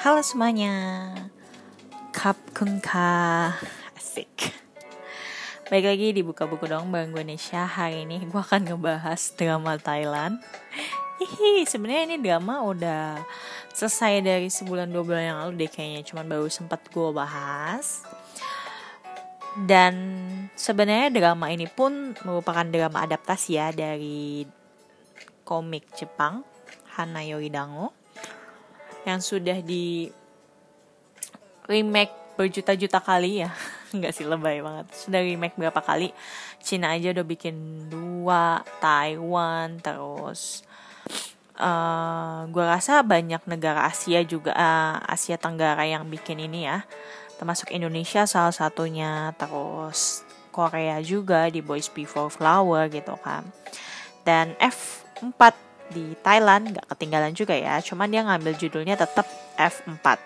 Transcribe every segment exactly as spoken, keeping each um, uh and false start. Halo semuanya, Kap Kun Ka, asik. Baik lagi di Buka Buku Dong Bang Indonesia. Hari ini gue akan ngebahas drama Thailand. Hihi, sebenarnya ini drama udah selesai dari sebulan dua bulan yang lalu deh kayaknya. Cuman baru sempat gue bahas. Dan sebenarnya drama ini pun merupakan drama adaptasi ya dari komik Jepang Hana Yoridango yang sudah di remake berjuta-juta kali ya. Enggak sih, lebay banget. Sudah remake berapa kali? Cina aja udah bikin dua, Taiwan, terus uh, gue rasa banyak negara Asia juga, uh, Asia Tenggara yang bikin ini ya, termasuk Indonesia salah satunya, terus Korea juga di Boys Before Flower gitu kan. Dan F four di Thailand gak ketinggalan juga ya, cuman dia ngambil judulnya tetap F four.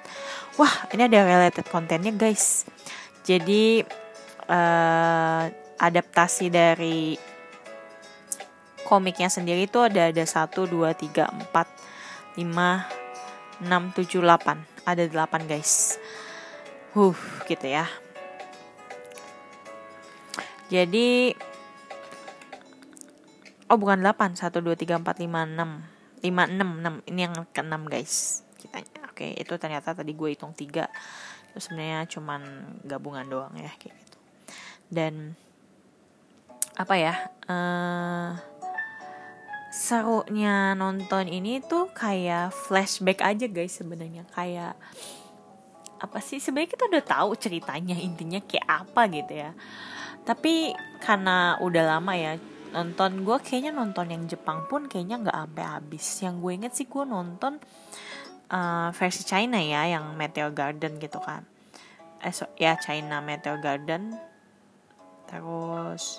Wah, ini ada related kontennya guys. Jadi eh, adaptasi dari komiknya sendiri itu ada ada satu, dua, tiga, empat, lima, enam, tujuh, delapan. Ada delapan guys. Huh, gitu ya. Jadi oh bukan delapan, satu, dua, tiga, empat, lima, enam. lima, enam, enam. Ini yang keenam guys. Kitanya. Oke, itu ternyata tadi gue hitung tiga. Itu sebenarnya cuman gabungan doang ya kayak gitu. Dan apa ya? Uh, serunya nonton ini tuh kayak flashback aja guys sebenarnya, kayak apa sih sebenarnya kita udah tahu ceritanya intinya kayak apa gitu ya, tapi karena udah lama ya nonton, gue kayaknya nonton yang Jepang pun kayaknya nggak sampai habis. Yang gue inget sih gue nonton uh, versi China ya, yang Meteor Garden gitu kan, eh so, ya China Meteor Garden, terus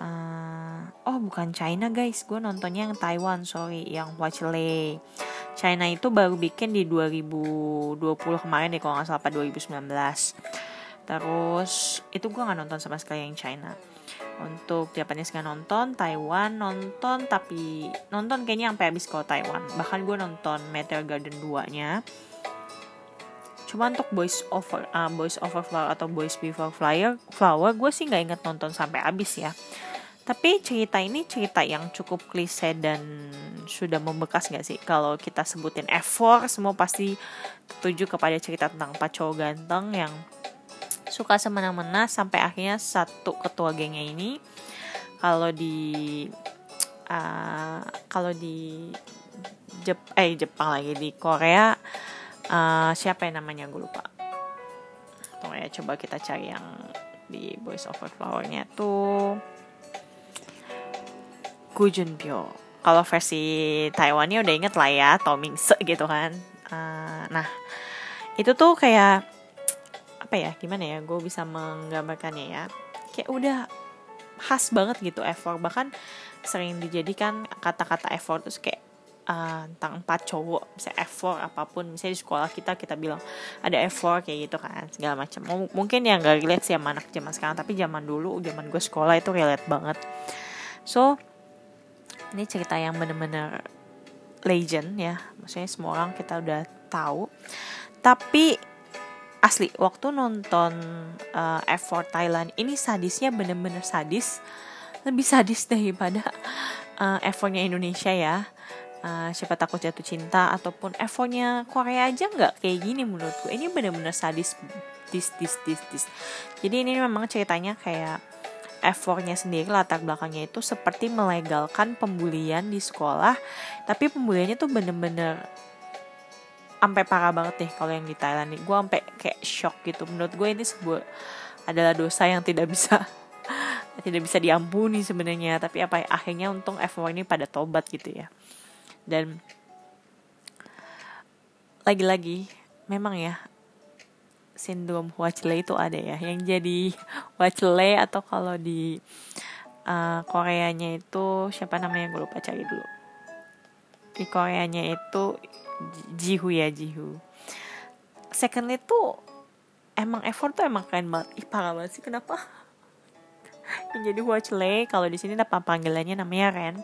uh, oh bukan China guys, gue nontonnya yang Taiwan, sorry, yang Hua Ze Lei. China itu baru bikin di dua ribu dua puluh kemarin deh kalau nggak salah, apa dua ribu sembilan belas. Terus itu gue nggak nonton sama sekali yang China. Untuk Japanese nggak nonton, Taiwan nonton, tapi nonton kayaknya sampai habis kalau Taiwan. Bahkan gue nonton Meteor Garden dua-nya. Cuma untuk Boys Over uh, Boys Over Flower atau Boys Before Flower, Flower gue sih nggak inget nonton sampai habis ya. Tapi cerita ini cerita yang cukup klise dan sudah membekas gak sih? Kalau kita sebutin F four, semua pasti tertuju kepada cerita tentang empat cowok ganteng yang suka semena-mena sampai akhirnya satu ketua gengnya ini, kalau di uh, kalau di Jep, eh Jepang lagi di Korea uh, siapa yang namanya gue lupa. Tunggu ya, coba kita cari yang di Boys Over Flower-nya tuh Gu Jun Pyo. Kalau versi Taiwannya udah inget lah ya, Dao Ming Si gitu kan. Uh, nah, itu tuh kayak apa ya? Gimana ya? Gue bisa menggambarkannya ya. Kayak udah khas banget gitu F four. Bahkan sering dijadikan kata-kata F four terus kayak uh, tentang empat cowok. Misalnya F four apapun. Misalnya di sekolah kita kita bilang ada F four kayak gitu kan, segala macam. M- mungkin yang gak relate sih sama anak zaman sekarang, tapi zaman dulu, zaman gue sekolah itu relate banget. So, ini cerita yang benar-benar legend ya. Maksudnya semua orang kita udah tahu. Tapi asli waktu nonton uh, F four Thailand ini sadisnya benar-benar sadis. Lebih sadis daripada uh, F four-nya Indonesia ya. Uh, siapa takut jatuh cinta ataupun F four-nya Korea aja nggak kayak gini menurutku. Ini benar-benar sadis dis dis dis dis. Jadi ini memang ceritanya kayak F four-nya sendiri latar belakangnya itu seperti melegalkan pembulian di sekolah, tapi pembuliannya tuh bener-bener sampai parah banget deh kalau yang di Thailand nih. Gue sampai kayak shock gitu. Menurut gue ini sebuah adalah dosa yang tidak bisa tidak bisa diampuni sebenarnya. Tapi apa akhirnya untung F four ini pada tobat gitu ya. Dan lagi-lagi memang ya, sindrom Hua Ze Lei itu ada ya, yang jadi Hua Ze Lei atau kalau di uh, Koreanya itu siapa namanya, gue lupa, cari dulu. Di Koreanya itu Jihu ya, Jihu. Secondly tuh emang effort tuh emang keren banget. Ih parah banget sih, kenapa yang jadi Hua Ze Lei kalau di sini apa panggilannya namanya Ren.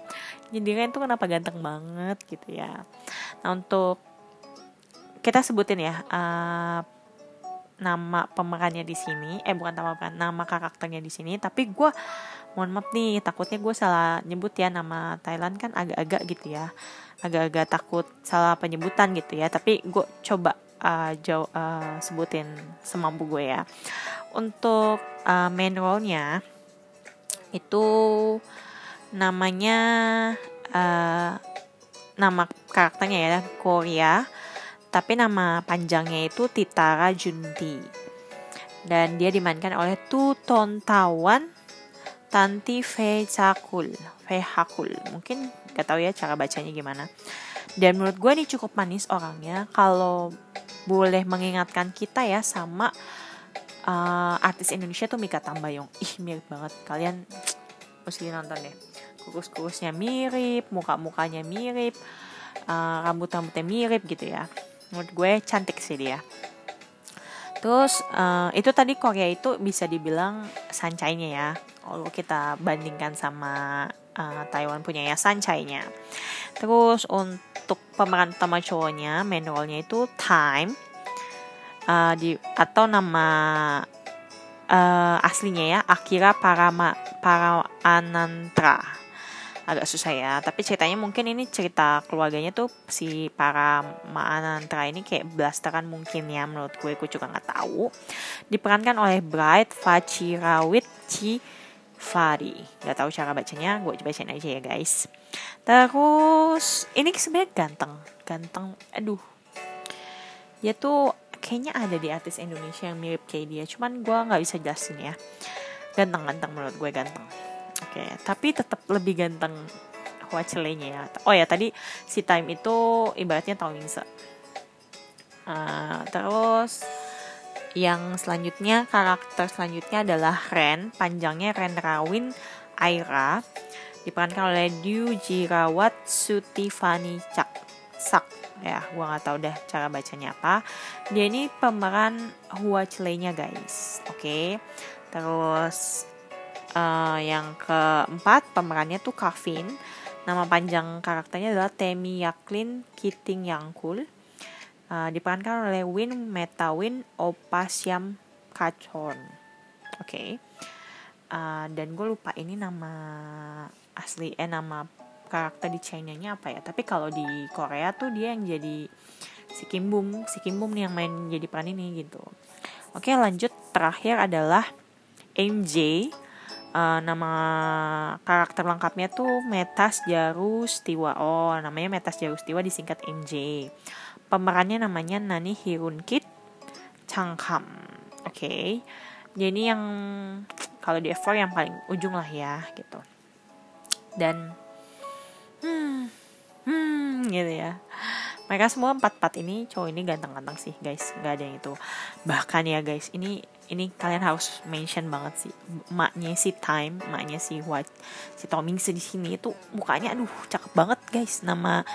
Jadi Ren tuh kenapa ganteng banget gitu ya. Nah untuk kita sebutin ya uh, nama pemerannya di sini, eh bukan nama pemeran, nama karakternya di sini. Tapi gue, mohon maaf nih, takutnya gue salah nyebut ya nama Thailand kan agak-agak gitu ya, agak-agak takut salah penyebutan gitu ya. Tapi gue coba uh, jauh uh, sebutin semampu gue ya. Untuk uh, main role-nya itu namanya uh, nama karakternya ya Korea. Tapi nama panjangnya itu Titara Junti. Dan dia dimainkan oleh Tutontawan Tanti Fechakul. Fechakul. Mungkin gak tahu ya cara bacanya gimana. Dan menurut gue ini cukup manis orangnya. Kalau boleh mengingatkan kita ya sama uh, artis Indonesia tuh Mika Tambayong. Ih, mirip banget. Kalian mesti nonton deh. Kurus-kurusnya mirip, muka-mukanya mirip, uh, rambut-rambutnya mirip gitu ya. Menurut gue cantik sih dia. Terus uh, itu tadi Korea itu bisa dibilang sancainya ya, kalau kita bandingkan sama uh, Taiwan punya ya sancainya. Terus untuk pemeran utama cowoknya, main role-nya itu Thyme, uh, di atau nama uh, aslinya ya Akira Parama Paranantra. Agak susah ya, tapi ceritanya mungkin ini cerita keluarganya tuh si Paramanantra ini kayak blasteran mungkin ya, menurut gue, gue juga nggak tahu. Diperankan oleh Bright Fachirawit Chivari, nggak tahu cara bacanya, gue bacain aja ya guys. Terus ini sebenarnya ganteng, ganteng, aduh, dia tuh kayaknya ada di artis Indonesia yang mirip kayak dia, cuman gue nggak bisa jelasin ya. Ganteng, ganteng menurut gue ganteng. Oke, okay, tapi tetap lebih ganteng Hua Ze Lei-nya ya. Oh ya, tadi si Time itu ibaratnya Dao Ming Si. Uh, terus yang selanjutnya, karakter selanjutnya adalah Ren, panjangnya Ren Rawin Aira, diperankan oleh Djuji Rawat Sutivani Cak Sak. Ya, gua enggak tahu dah cara bacanya apa. Dia ini pemeran Hua Ze Lei-nya, guys. Oke. Okay. Terus Uh, yang keempat pemerannya tuh Kavin, nama panjang karakternya adalah Temi Yaklin Kiting Yangkul, uh, diperankan oleh Win Metawin Opa Siam Kachorn. Oke, okay. uh, dan gue lupa ini nama asli eh nama karakter di China-nya apa ya, tapi kalau di Korea tuh dia yang jadi si Kim Bung, si Kim Bung nih yang main jadi peran ini gitu. Oke, okay, lanjut terakhir adalah M J. Uh, nama karakter lengkapnya tuh Metas Jarustiwa. Oh, namanya Metas Jarustiwa disingkat M J. Pemerannya namanya Nani Hirunkit Changkam. Oke, okay. Jadi yang kalau di F four yang paling ujung lah ya gitu. Dan hmm, hmm gitu ya. Mereka semua empat-empat ini cowok ini ganteng-ganteng sih guys, nggak ada yang itu. Bahkan ya guys, ini ini kalian harus mention banget sih, maknya si Time, maknya si Hua, si Dao Ming Si di sini itu mukanya aduh cakep banget guys. Nama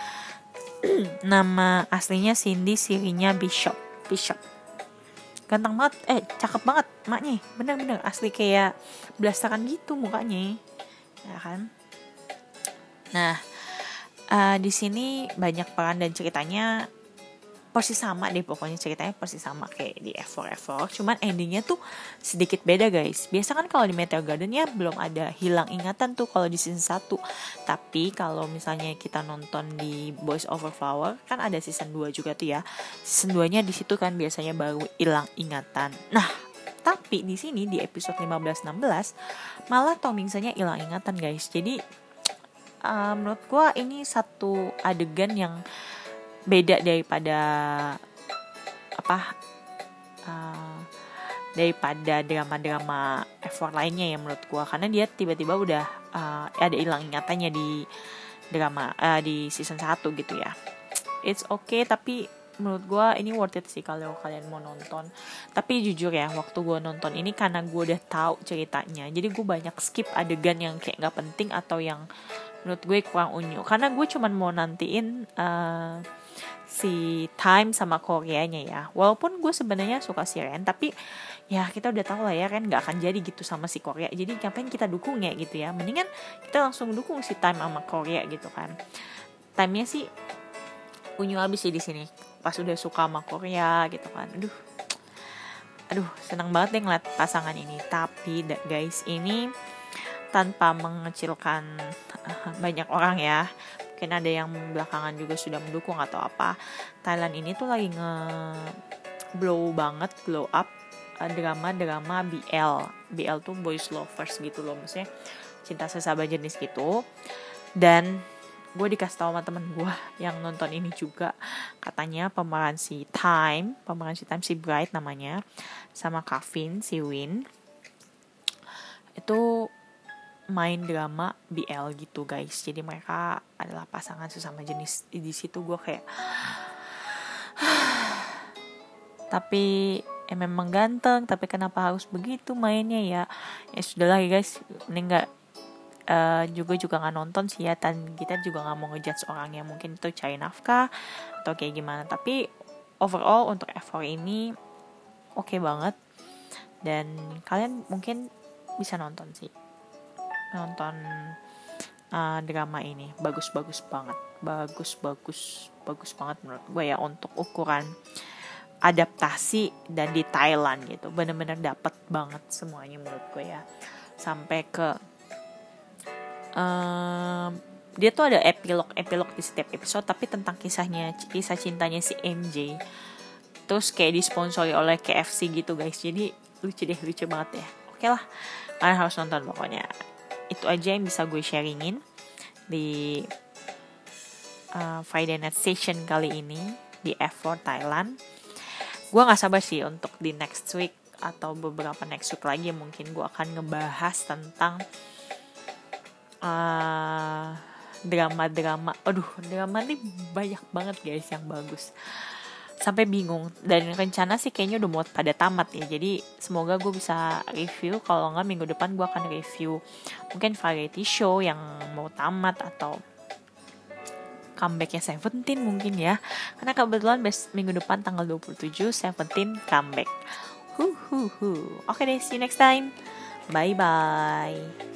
nama aslinya Cindy Sirinya Bishop. Bishop. Ganteng banget, eh cakep banget maknya. Bener-bener asli kayak blasteran gitu mukanya. Ya kan? Nah, uh, di sini banyak peran dan ceritanya persis sama deh, pokoknya ceritanya persis sama kayak di F four F four, cuman endingnya tuh sedikit beda guys. Biasa kan kalau di Meteor Garden ya belum ada hilang ingatan tuh kalau di season satu, tapi kalau misalnya kita nonton di Boys Over Flower kan ada season dua juga tuh ya, season dua nya disitu kan biasanya baru hilang ingatan. Nah tapi di sini di episode lima belas enam belas malah Dao Ming Si-nya hilang ingatan guys. Jadi uh, menurut gue ini satu adegan yang beda daripada apa uh, daripada drama-drama F four lainnya ya menurut gue, karena dia tiba-tiba udah uh, ada hilang ingatannya di drama uh, di season satu gitu ya. It's okay, tapi menurut gue ini worth it sih kalau kalian mau nonton. Tapi jujur ya, waktu gue nonton ini karena gue udah tahu ceritanya, jadi gue banyak skip adegan yang kayak nggak penting atau yang menurut gue kurang unyu, karena gue cuman mau nantiin uh, si Time sama Koreanya ya. Walaupun gue sebenarnya suka si Ren, tapi ya kita udah tahu lah ya Ren gak akan jadi gitu sama si Korea. Jadi ngapain kita dukung ya gitu ya, mendingan kita langsung dukung si Time sama Korea gitu kan. Time-nya sih unyu abis sih di sini. pas udah suka sama Korea gitu kan. Aduh, aduh senang banget deh ngeliat pasangan ini. Tapi guys, ini tanpa mengecilkan banyak orang ya, mungkin ada yang belakangan juga sudah mendukung atau apa, Thailand ini tuh lagi nge-blow banget, blow up drama-drama B L. B L tuh boys lovers gitu loh, maksudnya cinta sesama jenis gitu. Dan gue dikasih tau sama temen gue yang nonton ini juga, katanya pemeran si Thyme, pemeran si Thyme si Bright namanya, sama Kavin si Win, itu main drama B L gitu guys. Jadi mereka adalah pasangan sesama jenis. Di situ gue kayak tapi eh, memang ganteng, tapi kenapa harus begitu mainnya ya? Ya sudahlah guys, mending gak Uh, juga juga nggak nonton sih ya, dan kita juga nggak mau ngejudge orang yang mungkin itu cari nafkah atau kayak gimana. Tapi overall untuk F four ini oke okay banget, dan kalian mungkin bisa nonton sih, nonton uh, drama ini bagus-bagus banget, bagus-bagus bagus banget menurut gue ya, untuk ukuran adaptasi dan di Thailand gitu bener-bener dapet banget semuanya menurut gue ya. Sampai ke Um, dia tuh ada epilog-epilog di setiap episode, tapi tentang kisahnya, kisah cintanya si M J. Terus kayak disponsori oleh K F C gitu guys. Jadi lucu deh, lucu banget ya. Oke lah, kalian harus nonton pokoknya. Itu aja yang bisa gue sharingin di uh, Friday Night Session kali ini di F four Thailand. Gue gak sabar sih untuk di next week atau beberapa next week lagi, mungkin gue akan ngebahas tentang Uh, drama-drama. Aduh, drama ini banyak banget guys yang bagus, sampai bingung. Dan rencana sih kayaknya udah mau pada tamat ya, jadi semoga gue bisa review. Kalau enggak minggu depan gue akan review mungkin variety show yang mau tamat atau comebacknya Seventeen mungkin ya, karena kebetulan minggu depan tanggal dua puluh tujuh Seventeen comeback. Hu hu hu. Oke deh, see you next time. Bye bye.